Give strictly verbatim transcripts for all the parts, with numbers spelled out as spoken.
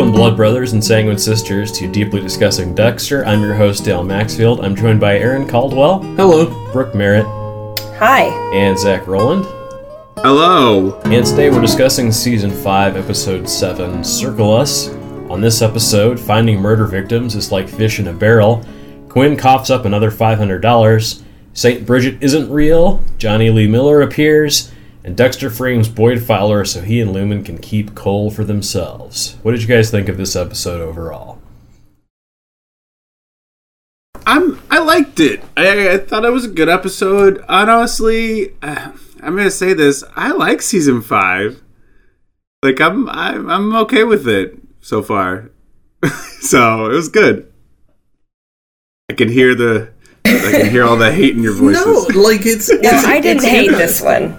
Welcome, blood brothers and sanguine sisters, to Deeply Discussing Dexter. I'm your host, Dale Maxfield. I'm joined by Aaron Caldwell. Hello. Brooke Merritt. Hi. And Zach Rowland. Hello. And today we're discussing Season five, Episode seven, Circle Us. On this episode, finding murder victims is like fish in a barrel. Quinn coughs up another five hundred dollars. Saint Bridget isn't real. Johnny Lee Miller appears. And Dexter frames Boyd Fowler so he and Lumen can keep Cole for themselves. What did you guys think of this episode overall? I'm I liked it. I, I thought it was a good episode. And honestly, uh, I'm gonna say this: I like season five. Like I'm I'm I'm okay with it so far. So it was good. I can hear the I can hear all the hate in your voices. No, like it's. No, it's, I didn't it's hate this one.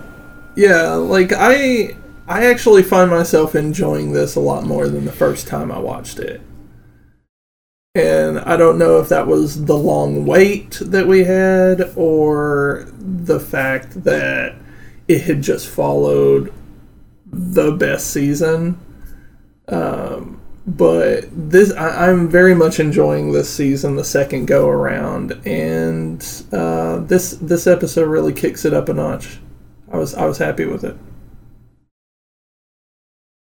Yeah, like, I I actually find myself enjoying this a lot more than the first time I watched it. And I don't know if that was the long wait that we had, or the fact that it had just followed the best season. Um, but this I, I'm very much enjoying this season, the second go-around, and uh, this this episode really kicks it up a notch. I was I was happy with it.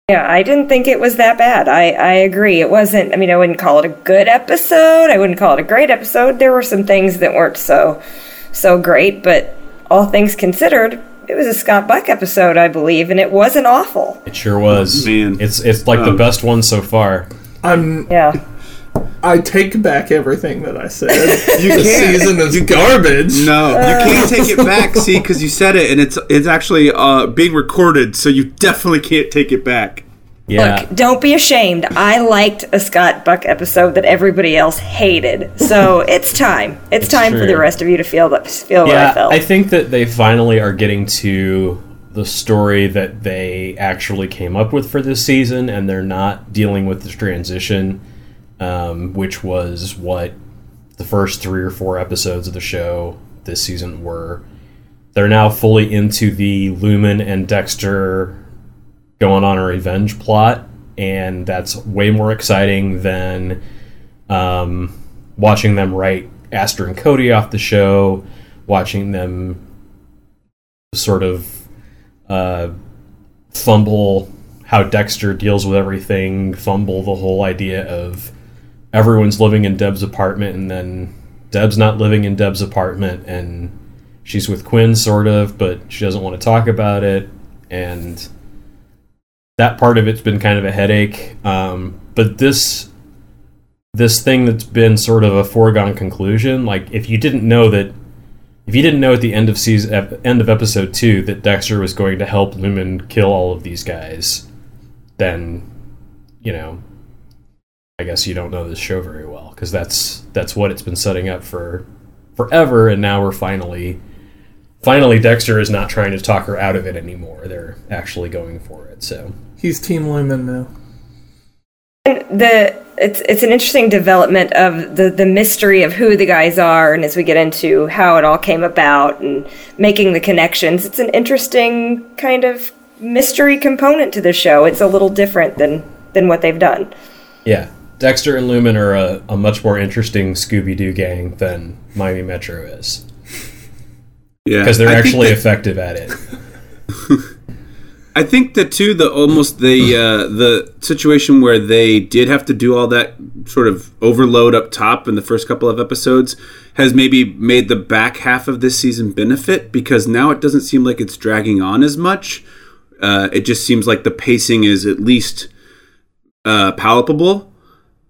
Yeah, I didn't think it was that bad. I, I agree. It wasn't, I mean, I wouldn't call it a good episode. I wouldn't call it a great episode. There were some things that weren't so so great, but all things considered, it was a Scott Buck episode, I believe, and it wasn't awful. It sure was. Oh, man. It's it's like um, the best one so far. I'm Yeah. I take back everything that I said. You the can't. Season is you garbage. No, uh. you can't take it back, see, because you said it, and it's it's actually uh, being recorded, so you definitely can't take it back. Yeah. Look, don't be ashamed. I liked a Scott Buck episode that everybody else hated, so it's time. It's, it's time true. for the rest of you to feel, feel yeah, what I felt. I think that they finally are getting to the story that they actually came up with for this season, and they're not dealing with this transition. Um, which was what the first three or four episodes of the show this season were. They're now fully into the Lumen and Dexter going on a revenge plot, and that's way more exciting than um, watching them write Aster and Cody off the show, watching them sort of uh, fumble how Dexter deals with everything, fumble the whole idea of everyone's living in Deb's apartment, and then Deb's not living in Deb's apartment, and she's with Quinn, sort of, but she doesn't want to talk about it, and that part of it's been kind of a headache. Um, but this this thing that's been sort of a foregone conclusion, like, if you didn't know that, if you didn't know at the end of season, end of episode two that Dexter was going to help Lumen kill all of these guys, then, you know, I guess you don't know this show very well, because that's that's what it's been setting up for forever, and now we're finally, finally Dexter is not trying to talk her out of it anymore. They're actually going for it. So he's Team Lumen now. And the it's it's an interesting development of the the mystery of who the guys are, and as we get into how it all came about and making the connections, it's an interesting kind of mystery component to the show. It's a little different than than what they've done. Yeah. Dexter and Lumen are a, a much more interesting Scooby-Doo gang than Miami Metro is. Yeah. Because they're I actually that, effective at it. I think that, too, the almost the, uh, the situation where they did have to do all that sort of overload up top in the first couple of episodes has maybe made the back half of this season benefit, because now it doesn't seem like it's dragging on as much. Uh, it just seems like the pacing is at least uh, palatable.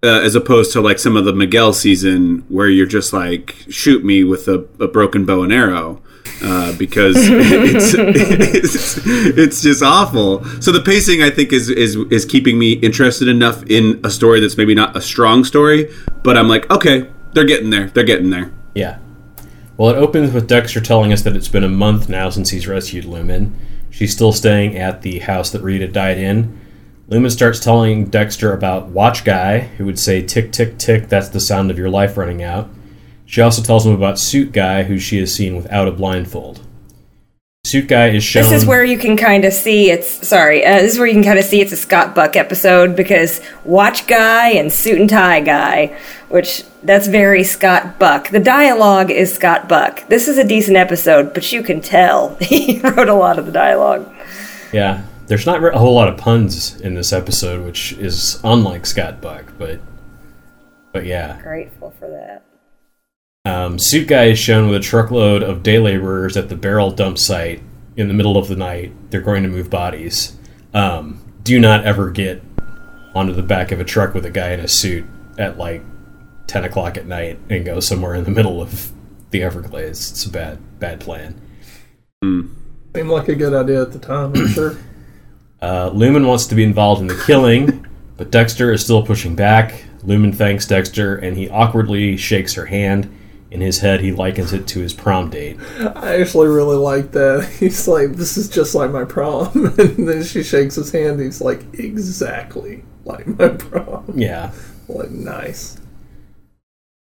Uh, as opposed to like some of the Miguel season where you're just like, shoot me with a, a broken bow and arrow, uh, because it's, it's it's just awful. So the pacing, I think, is is is keeping me interested enough in a story that's maybe not a strong story, but I'm like, okay, they're getting there, they're getting there. Yeah. Well, it opens with Dexter telling us that it's been a month now since he's rescued Lumen. She's still staying at the house that Rita died in. Lumen starts telling Dexter about Watch Guy, who would say, tick, tick, tick, that's the sound of your life running out. She also tells him about Suit Guy, who she has seen without a blindfold. suit guy is shown. This is where you can kind of see it's, sorry, uh, this is where you can kind of see it's a Scott Buck episode, because watch guy and suit and tie guy, which that's very Scott Buck. The dialogue is Scott Buck. This is a decent episode, but you can tell he wrote a lot of the dialogue. Yeah, there's not a whole lot of puns in this episode, which is unlike Scott Buck, but but yeah. I'm grateful for that. Um, suit guy is shown with a truckload of day laborers at the barrel dump site in the middle of the night. They're going to move bodies. Um, do not ever get onto the back of a truck with a guy in a suit at like ten o'clock at night and go somewhere in the middle of the Everglades. It's a bad, bad plan. Mm. Seemed like a good idea at the time, I'm sure. Uh, Lumen wants to be involved in the killing, but Dexter is still pushing back. Lumen thanks Dexter, and he awkwardly shakes her hand. In his head, he likens it to his prom date. I actually really like that. He's like, this is just like my prom. And then she shakes his hand, and he's like, exactly like my prom. Yeah. Like, nice.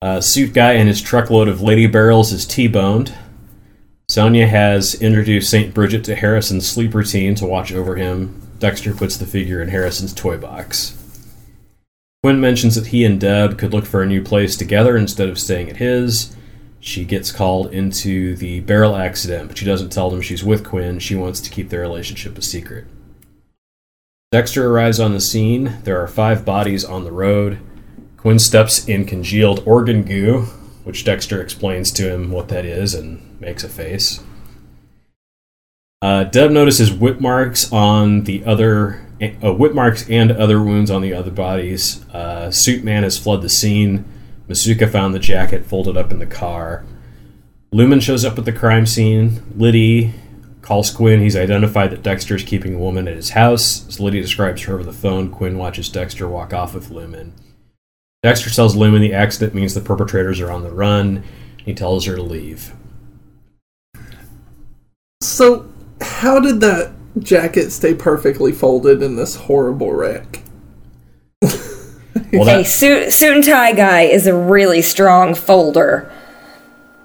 Uh, suit guy and his truckload of lady barrels is T-boned. Sonya has introduced Saint Bridget to Harrison's sleep routine to watch over him. Dexter puts the figure in Harrison's toy box. Quinn mentions that he and Deb could look for a new place together instead of staying at his. She gets called into the barrel accident, but she doesn't tell them she's with Quinn. She wants to keep their relationship a secret. Dexter arrives on the scene. There are five bodies on the road. Quinn steps in congealed organ goo, which Dexter explains to him what that is and makes a face. Uh, Deb notices whip marks on the other... Uh, whip marks and other wounds on the other bodies. Uh, Suit Man has fled the scene. Masuka found the jacket folded up in the car. Lumen shows up at the crime scene. Liddy calls Quinn. He's identified that Dexter's keeping a woman at his house. As Liddy describes her over the phone, Quinn watches Dexter walk off with Lumen. Dexter tells Lumen the accident means the perpetrators are on the run. He tells her to leave. So, how did that jacket stay perfectly folded in this horrible wreck? Well, that... Hey, suit, suit and tie guy is a really strong folder.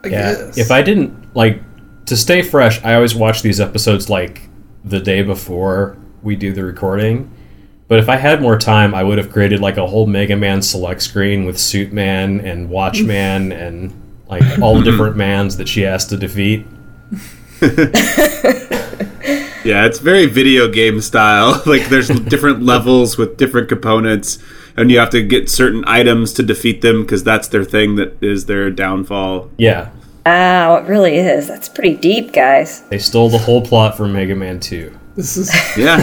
I yeah. Guess. If I didn't, like, to stay fresh, I always watch these episodes, like, the day before we do the recording. But if I had more time, I would have created, like, a whole Mega Man select screen with Suit Man and Watchman and, like, all the different mans that she has to defeat. Yeah, it's very video game style. Like, there's different levels with different components, and you have to get certain items to defeat them because that's their thing, that is their downfall. Yeah. Wow, it really is. That's pretty deep, guys. They stole the whole plot from Mega Man two. This is yeah.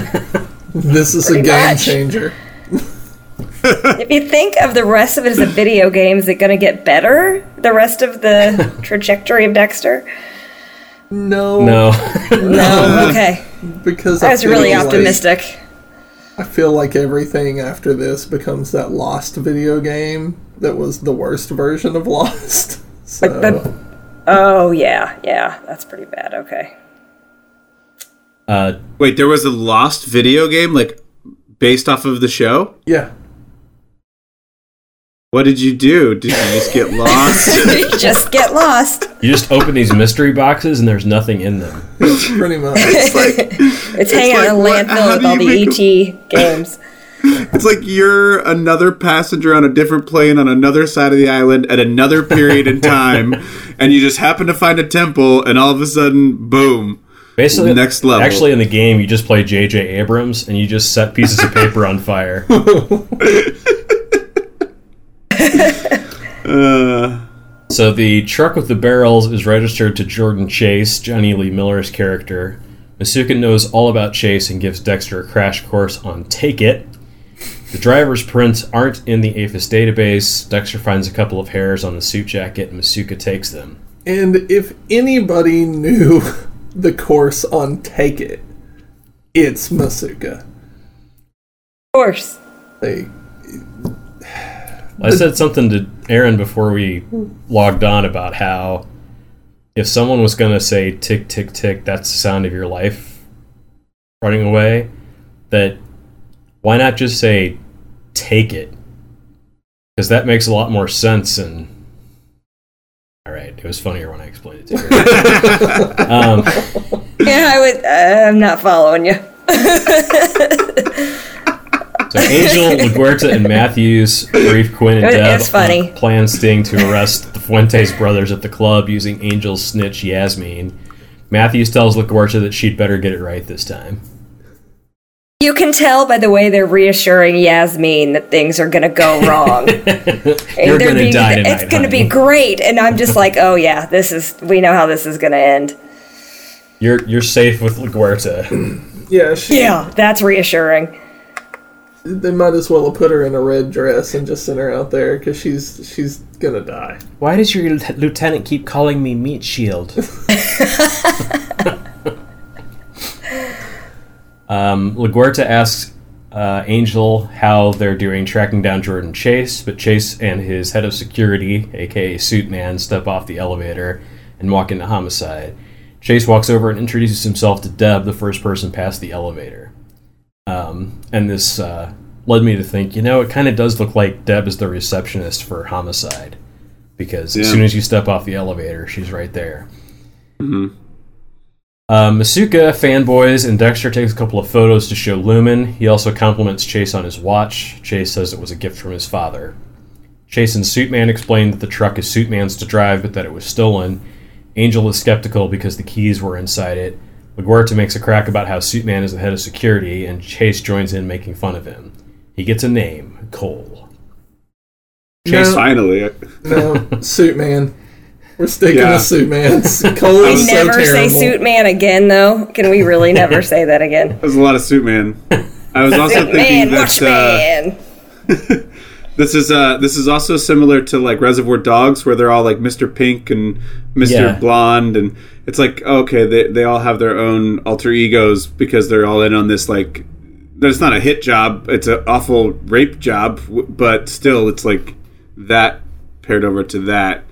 This is pretty a game much. Changer. If you think of the rest of it as a video game, is it going to get better? The rest of the trajectory of Dexter? No. No. No, okay. Because I was I really optimistic. Like, I feel like everything after this becomes that Lost video game that was the worst version of Lost. So. But the, oh, yeah. Yeah, that's pretty bad. Okay. Uh, Wait, there was a Lost video game, like, based off of the show? Yeah. What did you do? Did you just get lost? You just get lost. You just open these mystery boxes and there's nothing in them. Pretty much. It's like it's hanging like, in a landfill with all the make... E T games. It's like you're another passenger on a different plane on another side of the island at another period in time, and you just happen to find a temple, and all of a sudden, boom. Basically, next level. Actually, in the game, you just play J J Abrams and you just set pieces of paper on fire. uh. So the truck with the barrels is registered to Jordan Chase, Johnny Lee Miller's character. Masuka knows all about Chase and gives Dexter a crash course on Take It. The driver's prints aren't in the APHIS database. Dexter finds a couple of hairs on the suit jacket and Masuka takes them. And if anybody knew the course on Take It, it's Masuka. Of course. They... I said something to Aaron before we logged on about how if someone was going to say tick, tick, tick, that's the sound of your life running away, that why not just say take it? Because that makes a lot more sense. And all right, it was funnier when I explained it to Aaron. um, And I was, uh, I'm not following you. So Angel, LaGuerta, and Matthews brief Quinn and Deb on a planned sting to arrest the Fuentes brothers at the club using Angel's snitch Yasmin. Matthews tells LaGuerta that she'd better get it right this time. You can tell by the way they're reassuring Yasmin that things are going to go wrong. You're going to die tonight, it's going to be great. And I'm just like, oh yeah, this is, we know how this is going to end. You're you're safe with LaGuerta. Yeah, she, yeah, that's reassuring. They might as well have put her in a red dress and just sent her out there because she's she's going to die. Why does your lieutenant keep calling me Meat Shield? Um, LaGuerta asks uh, Angel how they're doing tracking down Jordan Chase, but Chase and his head of security, aka Suit Man, step off the elevator and walk into Homicide. Chase walks over and introduces himself to Deb, the first person past the elevator. Um, and this uh, led me to think, you know, it kind of does look like Deb is the receptionist for Homicide, because yeah. as soon as you step off the elevator, she's right there. Mm-hmm. Uh, Masuka fanboys, and Dexter takes a couple of photos to show Lumen. He also compliments Chase on his watch. Chase says it was a gift from his father. Chase and Suitman explain that the truck is Suitman's to drive, but that it was stolen. Angel is skeptical because the keys were inside it. LaGuerta makes a crack about how Suitman is the head of security, and Chase joins in making fun of him. He gets a name, Cole. Chase no, finally. No, Suitman. We're sticking yeah. with Suit Man. Cole is so terrible. We never say Suit Man again, though. Can we really never say that again? There's a lot of Suit Man. I was also Suit thinking man, that uh, this is uh, this is also similar to like Reservoir Dogs, where they're all like Mister Pink and Mister Yeah. Blonde, and it's like okay, they they all have their own alter egos because they're all in on this like. It's not a hit job. It's an awful rape job, but still, it's like that paired over to that.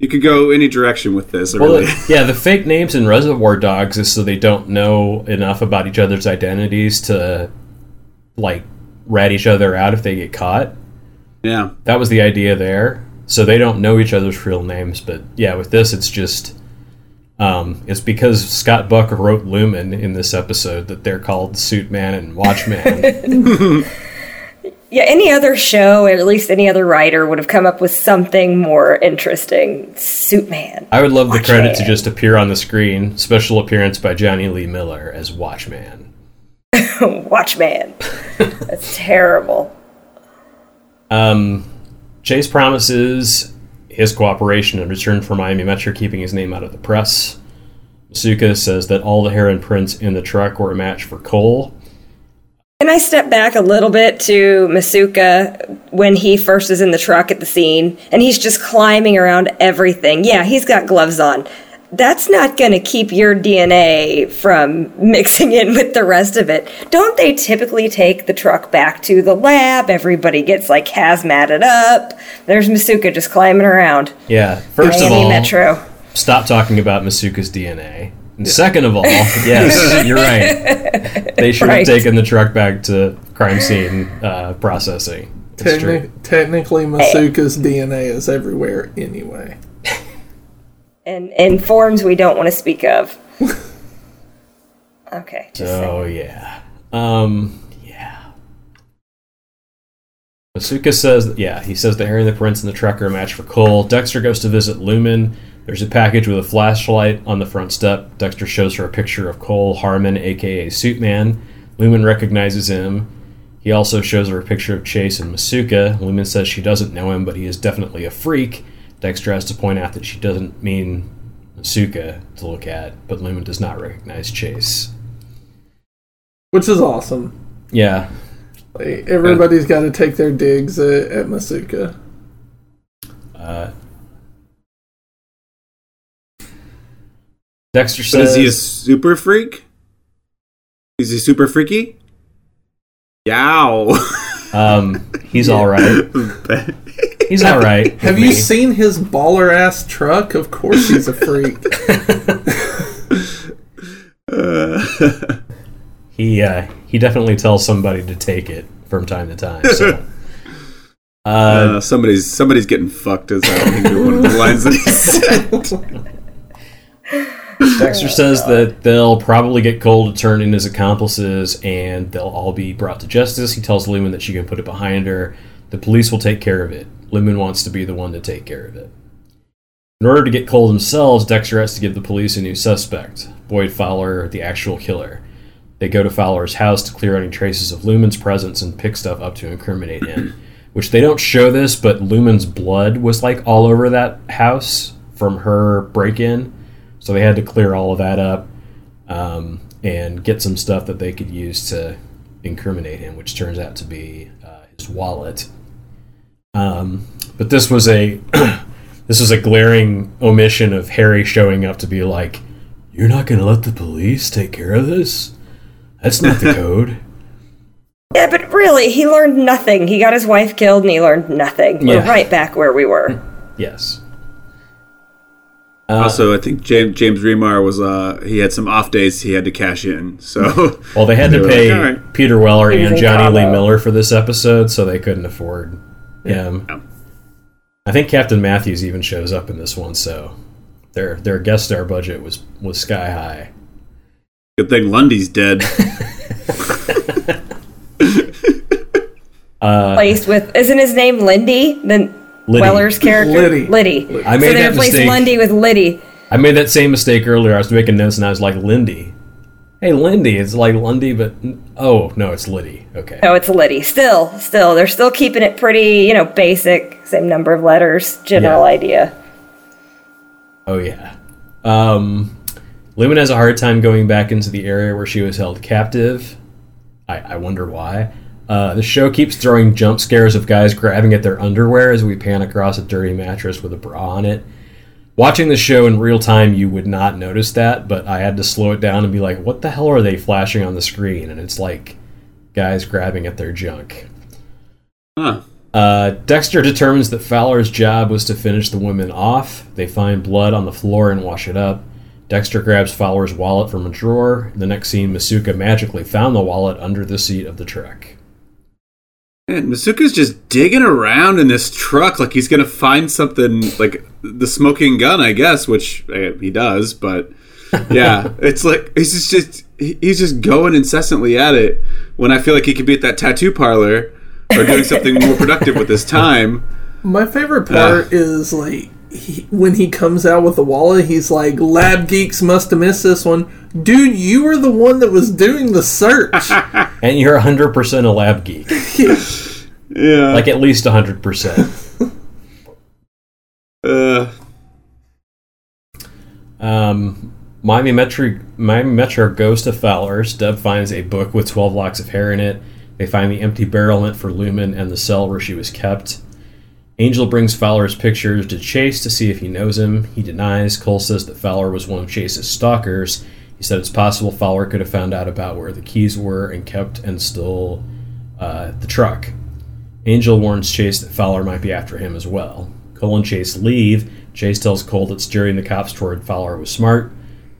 You could go any direction with this. Well, really. Yeah, the fake names in Reservoir Dogs is so they don't know enough about each other's identities to, like, rat each other out if they get caught. Yeah. That was the idea there. So they don't know each other's real names. But, yeah, with this, it's just... Um, it's because Scott Buck wrote Lumen in this episode that they're called Suit Man and Watchman. Yeah, any other show, or at least any other writer, would have come up with something more interesting. Suitman. I would love Watch the credit Man. To just appear on the screen. Special appearance by Johnny Lee Miller as Watchman. Watchman. That's terrible. Um, Chase promises his cooperation in return for Miami Metro keeping his name out of the press. Masuka says that all the hair and prints in the truck were a match for Cole. Can I step back a little bit to Masuka when he first is in the truck at the scene and he's just climbing around everything? Yeah, he's got gloves on. That's not going to keep your D N A from mixing in with the rest of it. Don't they typically take the truck back to the lab? Everybody gets, like, hazmated up. There's Masuka just climbing around. Yeah, first Miami of all, Metro. Stop talking about Masuka's D N A. And second of all, yes, you're right. They should right. have taken the truck back to crime scene uh, processing. Techni- technically, Masuka's hey. D N A is everywhere anyway. And in forms we don't want to speak of. Okay. Just oh, saying. yeah. Um, yeah. Masuka says, that, yeah, he says the hair and the prints in the truck are a match for Cole. Dexter goes to visit Lumen. There's a package with a flashlight on the front step. Dexter shows her a picture of Cole Harmon, a k a. Suitman. Lumen recognizes him. He also shows her a picture of Chase and Masuka. Lumen says she doesn't know him, but he is definitely a freak. Dexter has to point out that she doesn't mean Masuka to look at, but Lumen does not recognize Chase. Which is awesome. Yeah. Like, everybody's uh, got to take their digs at, at Masuka. Uh... Dexter says... But is he a super freak? Is he super freaky? Yow. Um, he's all right. He's all right. Have you me. seen his baller-ass truck? Of course he's a freak. uh. He uh, he definitely tells somebody to take it from time to time. So. Uh, uh, somebody's somebody's getting fucked, as I think one of the lines that he said. Dexter says God. that they'll probably get Cole to turn in his accomplices and they'll all be brought to justice. He tells Lumen that she can put it behind her. The police will take care of it. Lumen wants to be the one to take care of it. In order to get Cole themselves, Dexter has to give the police a new suspect, Boyd Fowler, the actual killer. They go to Fowler's house to clear out any traces of Lumen's presence and pick stuff up to incriminate him. Which they don't show this, but Lumen's blood was like all over that house from her break-in. So they had to clear all of that up um, and get some stuff that they could use to incriminate him, which turns out to be uh, his wallet. Um, but this was a this was a glaring omission of Harry showing up to be like, "You're not going to let the police take care of this? That's not the code." Yeah, but really, he learned nothing. He got his wife killed and he learned nothing. Yeah. We're right back where we were. Yes. Uh, also, I think James, James Remar was, uh, he had some off days he had to cash in. So, well, they had to pay like, right. Peter Weller and Johnny Lee Miller for this episode, so they couldn't afford him. Yeah. I think Captain Matthews even shows up in this one, so their their guest star budget was, was sky high. Good thing Lundy's dead. uh, Placed with, isn't his name Lindy? Then. Liddy. Weller's character, Liddy. Liddy. Liddy. I made so they that replaced mistake. Lundy with Liddy. I made that same mistake earlier. I was making notes and I was like, Lindy. Hey, Lindy. It's like Lundy, but oh no, it's Liddy. Okay. No, it's Liddy. Still, still, they're still keeping it pretty, you know, basic. Same number of letters. General yeah. idea. Oh yeah. Um, Lumen has a hard time going back into the area where she was held captive. I, I wonder why. Uh, the show keeps throwing jump scares of guys grabbing at their underwear as we pan across a dirty mattress with a bra on it. Watching the show in real time, you would not notice that, but I had to slow it down and be like, what the hell are they flashing on the screen? And it's like guys grabbing at their junk. Huh. Uh, Dexter determines that Fowler's job was to finish the women off. They find blood on the floor and wash it up. Dexter grabs Fowler's wallet from a drawer. The next scene, Masuka magically found the wallet under the seat of the truck. Man, Masuka's just digging around in this truck like he's going to find something, like the smoking gun, I guess, which uh, he does, but yeah, it's like, he's just, he's just going incessantly at it when I feel like he could be at that tattoo parlor or doing something more productive with his time. My favorite part uh, is like, he, when he comes out with the wallet, he's like, lab geeks must have missed this one. Dude, you were the one that was doing the search. And you're one hundred percent a lab geek. Yeah. Like at least one hundred percent. uh. Um, Miami Metro, Miami Metro goes to Fowler's. Deb finds a book with twelve locks of hair in it. They find the empty barrel meant for Lumen and the cell where she was kept. Angel brings Fowler's pictures to Chase to see if he knows him. He denies. Cole says that Fowler was one of Chase's stalkers. He said it's possible Fowler could have found out about where the keys were and kept and stole uh, the truck. Angel warns Chase that Fowler might be after him as well. Cole and Chase leave. Chase tells Cole that steering the cops toward Fowler was smart.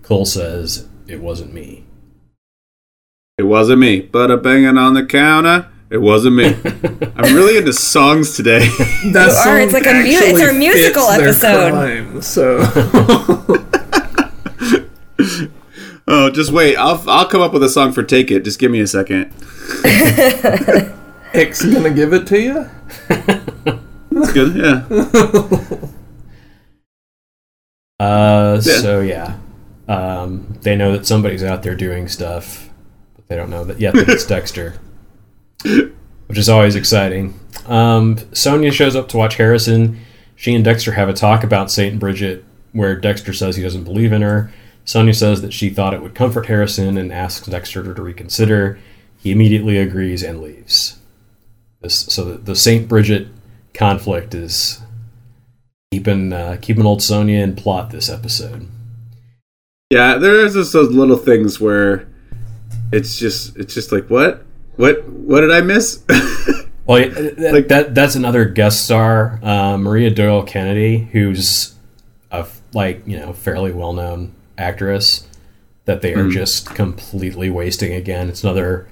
Cole says, it wasn't me. It wasn't me. But a banging on the counter... It wasn't me. I'm really into songs today. That you are. It's like a mu- it's our musical episode. Crime, so, oh, just wait. I'll I'll come up with a song for "Take It." Just give me a second. X gonna give it to you. That's good. Yeah. Uh. Yeah. So yeah. Um. They know that somebody's out there doing stuff, but they don't know that yet. That it's Dexter. Which is always exciting. Um, Sonya shows up to watch Harrison. She and Dexter have a talk about Saint Bridget, where Dexter says he doesn't believe in her. Sonya says that she thought it would comfort Harrison and asks Dexter to reconsider. He immediately agrees and leaves. This, so the, the Saint Bridget conflict is keeping uh, keeping old Sonya in plot this episode. Yeah, there's just those little things where it's just it's just like, what? What what did I miss? Well, like that that's another guest star, uh, Maria Doyle Kennedy, who's a like you know fairly well known actress that they are mm. just completely wasting again. It's another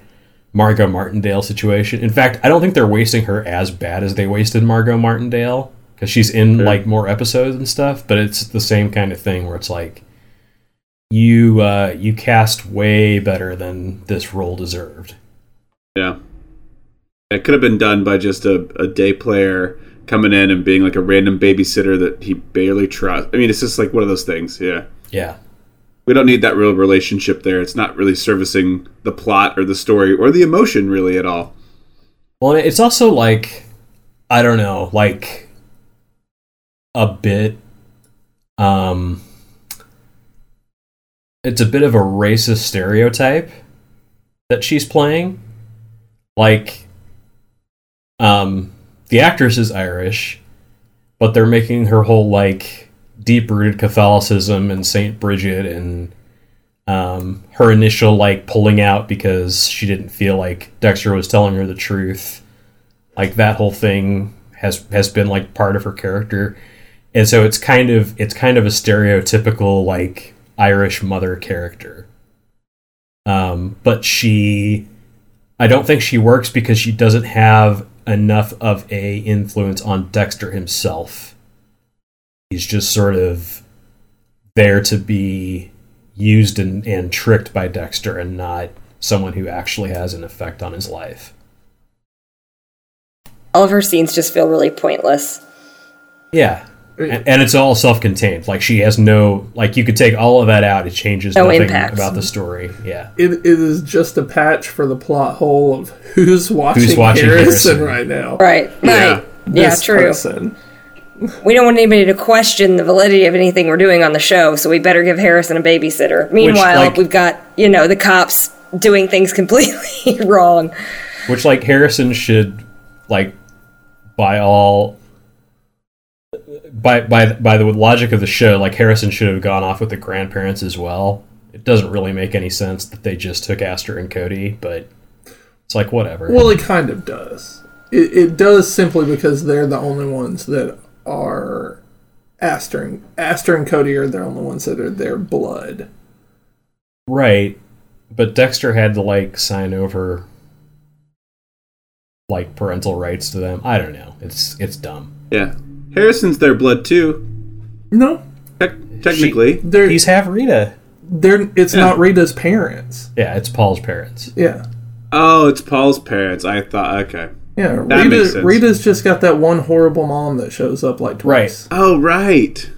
Margot Martindale situation. In fact, I don't think they're wasting her as bad as they wasted Margot Martindale because she's in sure. like more episodes and stuff. But it's the same kind of thing where it's like you uh, you cast way better than this role deserved. Yeah. It could have been done by just a, a day player coming in and being like a random babysitter that he barely trusts. I mean, it's just like one of those things. Yeah. Yeah. We don't need that real relationship there. It's not really servicing the plot or the story or the emotion really at all. Well, it's also like, I don't know, like a bit, um, it's a bit of a racist stereotype that she's playing. Like, um, the actress is Irish, but they're making her whole, like, deep-rooted Catholicism and Saint Bridget and um, her initial, like, pulling out because she didn't feel like Dexter was telling her the truth. Like, that whole thing has has been, like, part of her character. And so it's kind of it's kind of a stereotypical, like, Irish mother character. Um, but she... I don't think she works because she doesn't have enough of a influence on Dexter himself. He's just sort of there to be used and, and tricked by Dexter and not someone who actually has an effect on his life. All of her scenes just feel really pointless. Yeah. And, and it's all self-contained. Like, she has no... Like, you could take all of that out. It changes no nothing impact. About the story. Yeah, it, it is just a patch for the plot hole of who's watching, who's watching Harrison, Harrison right now. Right. Yeah, right. Yeah, true. Person. We don't want anybody to question the validity of anything we're doing on the show, so we better give Harrison a babysitter. Meanwhile, which, like, we've got, you know, the cops doing things completely wrong. Which, like, Harrison should, like, by all... By by by the logic of the show, like, Harrison should have gone off with the grandparents as well. It doesn't really make any sense that they just took Aster and Cody, but it's like, whatever. Well, it kind of does. It, it does simply because they're the only ones that are Aster and, Aster and Cody are the only ones that are their blood. Right. But Dexter had to, like, sign over, like, parental rights to them. I don't know. It's it's dumb. Yeah. Harrison's their blood too. No, Te- technically, she, he's half Rita. They're it's yeah. not Rita's parents. Yeah, it's Paul's parents. Yeah. Oh, it's Paul's parents. I thought okay. Yeah, that Rita, makes sense. Rita's just got that one horrible mom that shows up like twice. Right. Oh, right.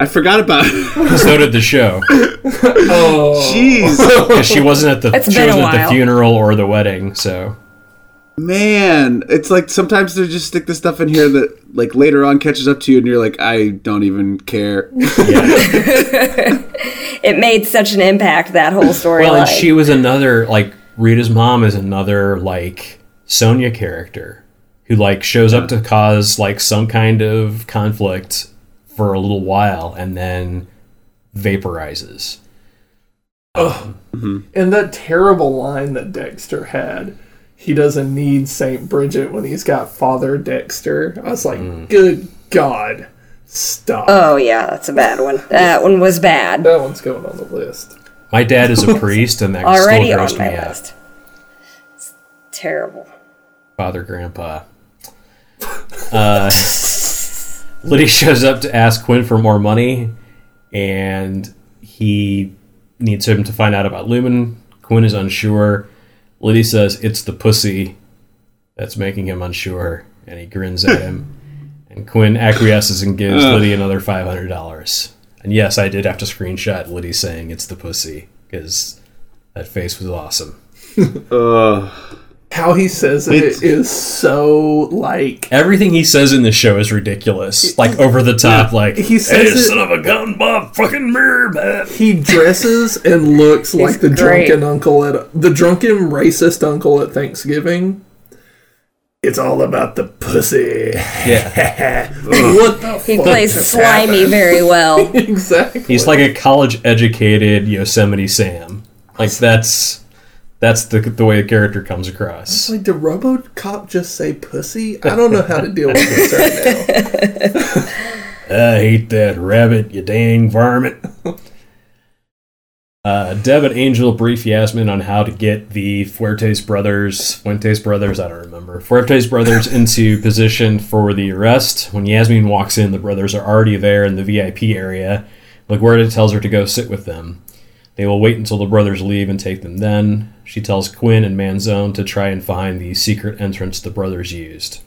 I forgot about it. So did the show. Oh, jeez. Because she wasn't at the it's she wasn't at the funeral or the wedding, so. Man, it's like sometimes they just stick this stuff in here that, like, later on catches up to you and you're like, I don't even care. Yeah. It made such an impact, that whole story. Well, and she was another, like, Rita's mom is another, like, Sonya character who, like, shows up to cause, like, some kind of conflict for a little while and then vaporizes. Oh, mm-hmm. And that terrible line that Dexter had. He doesn't need Saint Bridget when he's got Father Dexter. I was like, mm. Good God, stop. Oh, yeah, that's a bad one. That one was bad. That one's going on the list. My dad is a priest, and that already still grossed me out. It's terrible. Father Grandpa. Uh, Liddy shows up to ask Quinn for more money, and he needs him to find out about Lumen. Quinn is unsure. Liddy says it's the pussy that's making him unsure, and he grins at him. And Quinn acquiesces and gives uh, Liddy another five hundred dollars. And yes, I did have to screenshot Liddy saying it's the pussy, because that face was awesome. Uh, How he says it, it is so, like... Everything he says in this show is ridiculous. It, like, over the top, yeah, like, he says hey, it, son of a gun, Bob, fucking mirror, man. He dresses and looks like the great. drunken uncle at... The drunken, racist uncle at Thanksgiving. It's all about the pussy. Yeah. What the he fuck plays slimy happened? Very well. Exactly. He's like a college-educated Yosemite Sam. Like, that's... That's the the way the character comes across. Like, did RoboCop just say pussy? I don't know how to deal with this right now. I hate that rabbit, you dang varmint. Uh, Deb and Angel brief Yasmin on how to get the Fuentes brothers, Fuentes brothers, I don't remember, Fuentes brothers into position for the arrest. When Yasmin walks in, the brothers are already there in the V I P area. LaGuerta tells her to go sit with them. They will wait until the brothers leave and take them then. She tells Quinn and Manzone to try and find the secret entrance the brothers used.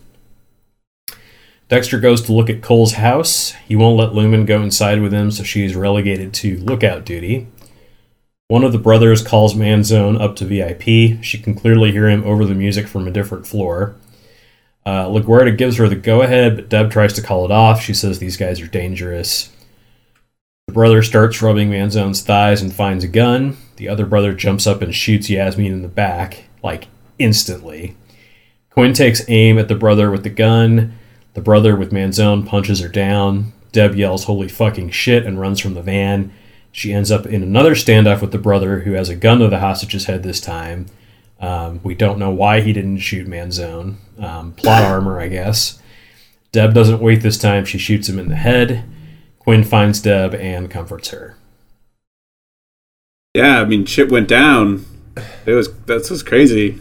Dexter goes to look at Cole's house. He won't let Lumen go inside with him, so she is relegated to lookout duty. One of the brothers calls Manzone up to V I P. She can clearly hear him over the music from a different floor. Uh, LaGuerta gives her the go-ahead, but Deb tries to call it off. She says these guys are dangerous. The brother starts rubbing Manzone's thighs and finds a gun. The other brother jumps up and shoots Yasmin in the back, like, instantly. Quinn takes aim at the brother with the gun. The brother with Manzone punches her down. Deb yells, "Holy fucking shit," and runs from the van. She ends up in another standoff with the brother, who has a gun to the hostage's head this time. Um, we don't know why he didn't shoot Manzone. Um, plot armor, I guess. Deb doesn't wait this time. She shoots him in the head. Quinn finds Deb and comforts her. Yeah, I mean, shit went down. It was that's was crazy.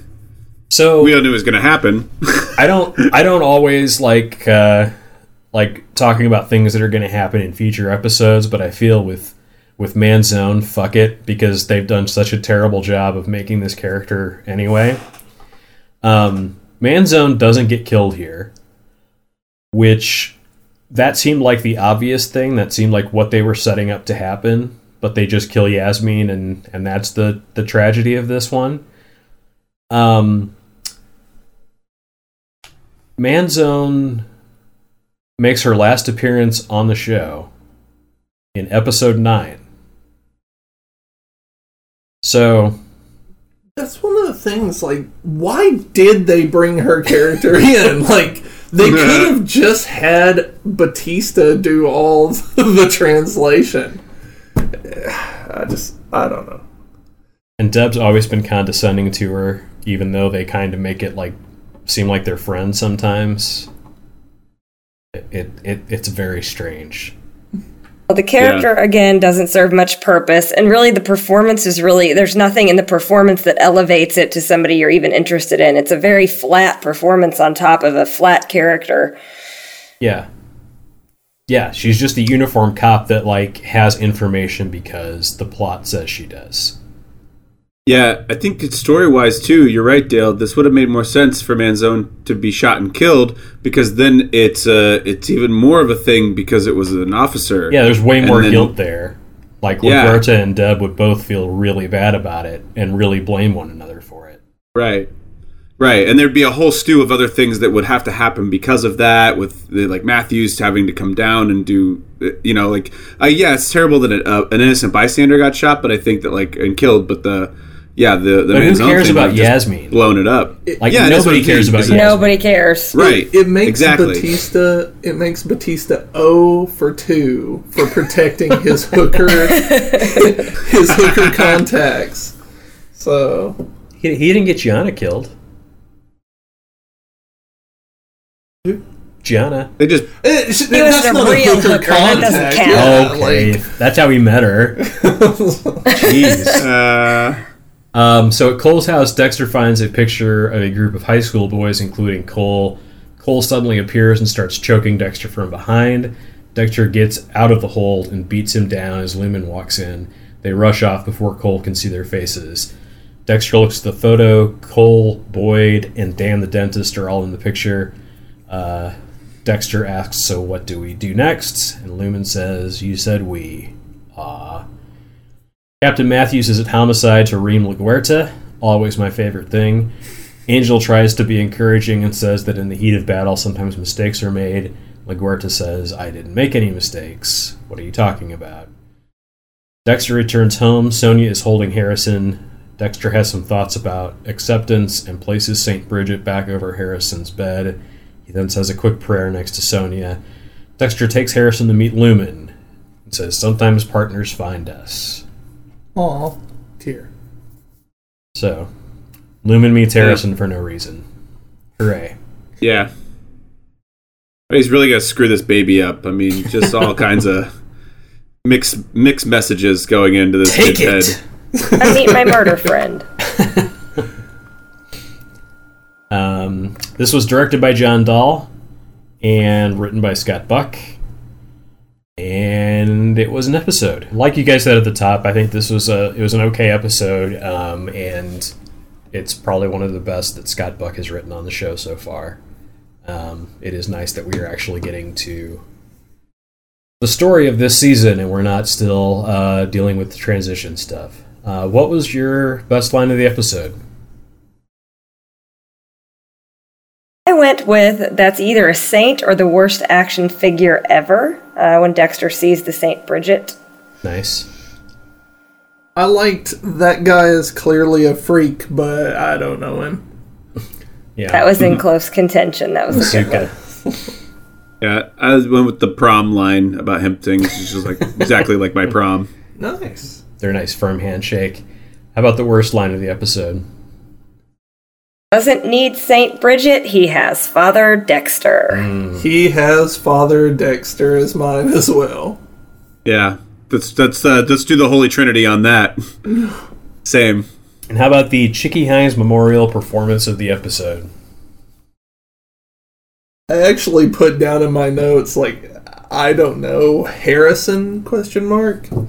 So we all knew it was going to happen. I don't. I don't always like uh, like talking about things that are going to happen in future episodes, but I feel with with Manzone, fuck it, because they've done such a terrible job of making this character anyway. Um, Manzone doesn't get killed here, which that seemed like the obvious thing. That seemed like what they were setting up to happen, but they just kill Yasmin, and and that's the the tragedy of this one. Um. Manzone makes her last appearance on the show in episode nine. So that's one of the things, like, why did they bring her character in? Like, they could have just had Batista do all the translation. I just, I don't know. And Deb's always been condescending to her, even though they kind of make it, like, seem like they're friends sometimes. It it, it it's very strange. Well, the character, yeah. again, doesn't serve much purpose. And really, the performance is really... There's nothing in the performance that elevates it to somebody you're even interested in. It's a very flat performance on top of a flat character. Yeah. Yeah, she's just the uniform cop that, like, has information because the plot says she does. Yeah, I think it's story-wise, too. You're right, Dale. This would have made more sense for Manzone to be shot and killed, because then it's uh, it's even more of a thing because it was an officer. Yeah, there's way more then, guilt there. Like, LaGuerta yeah. and Deb would both feel really bad about it and really blame one another for it. Right. Right, and there'd be a whole stew of other things that would have to happen because of that, with, like, Matthews having to come down and do, you know, like, uh, yeah, it's terrible that it, uh, an innocent bystander got shot, but I think that, like, and killed, but the... Yeah, the, the but who cares about Yasmin? Blown it up. It, like yeah, nobody cares about Yasmin. Nobody cares. Right. It, it makes exactly. Batista it makes Batista zero for two for protecting his hooker his hooker contacts. So he, he didn't get Gianna killed. Who? Gianna. They just it, she, he was a real hooker. hooker. That doesn't count. Yeah, okay. Like, that's how he met her. Jeez. Uh Um, so at Cole's house, Dexter finds a picture of a group of high school boys, including Cole. Cole suddenly appears and starts choking Dexter from behind. Dexter gets out of the hold and beats him down as Lumen walks in. They rush off before Cole can see their faces. Dexter looks at the photo. Cole, Boyd, and Dan the dentist are all in the picture. Uh, Dexter asks, "So what do we do next?" And Lumen says, "You said we." Ah. Uh, Captain Matthews is at homicide to ream LaGuerta, always my favorite thing. Angel tries to be encouraging and says that in the heat of battle sometimes mistakes are made. LaGuerta says, "I didn't make any mistakes. What are you talking about?" Dexter returns home. Sonya is holding Harrison. Dexter has some thoughts about acceptance and places Saint Bridget back over Harrison's bed. He then says a quick prayer next to Sonya. Dexter takes Harrison to meet Lumen and says, "Sometimes partners find us." Aw, tear. So, Lumen meets Harrison yeah. for no reason. Hooray. Yeah. But he's really going to screw this baby up. I mean, just all kinds of mixed mixed messages going into this Take kid's it. head. I meet my murder friend. um, this was directed by John Dahl and written by Scott Buck. And and it was an episode. Like you guys said at the top, I think this was a it was an okay episode, um, and it's probably one of the best that Scott Buck has written on the show so far. Um, it is nice that we are actually getting to the story of this season, and we're not still uh, dealing with the transition stuff. Uh, what was your best line of the episode? I went with, that's either a saint or the worst action figure ever, uh, when Dexter sees the Saint Bridget. Nice. I liked that guy is clearly a freak, but I don't know him. Yeah, that was in close contention. That was a good one. Yeah, I went with the prom line about him things. It's just like exactly like my prom. Nice. They're a nice firm handshake. How about the worst line of the episode? Doesn't need Saint Bridget. He has Father Dexter. Mm. He has Father Dexter is mine as well. Yeah, let's let's uh, let's do the Holy Trinity on that. Same. And how about the Chicky Hines Memorial performance of the episode? I actually put down in my notes, like, I don't know, Harrison question mark. um,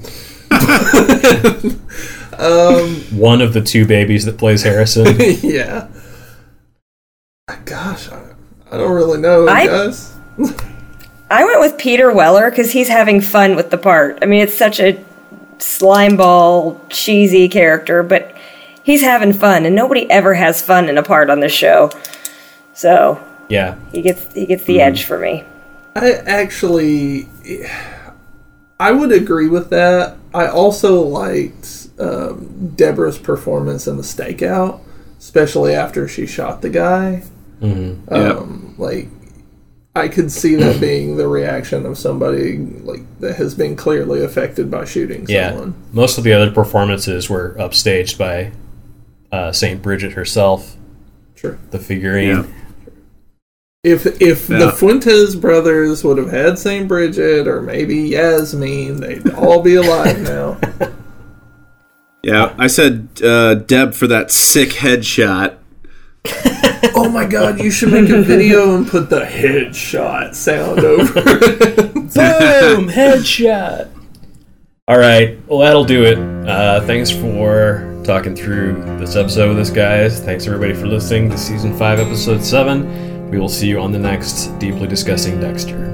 One of the two babies that plays Harrison. Yeah. Gosh, I, I don't really know, I, guys. I went with Peter Weller because he's having fun with the part. I mean, it's such a slimeball, cheesy character, but he's having fun, and nobody ever has fun in a part on this show. So yeah, he gets he gets the mm. edge for me. I actually, I would agree with that. I also liked um, Deborah's performance in the stakeout, especially after she shot the guy. Mm-hmm. Um, yep. Like, I could see that being the reaction of somebody like that has been clearly affected by shooting yeah. someone. Most of the other performances were upstaged by uh, Saint Bridget herself. Sure. The figurine. Yeah. If if yeah. the Fuentes brothers would have had Saint Bridget or maybe Yasmin, they'd all be alive now. Yeah, I said uh, Deb for that sick headshot. Oh my god, you should make a video and put the headshot sound over it. Boom! Headshot! Alright, well that'll do it. Uh, thanks for talking through this episode with us, guys. Thanks everybody for listening to Season five, Episode seven. We will see you on the next Deeply Discussing Dexter.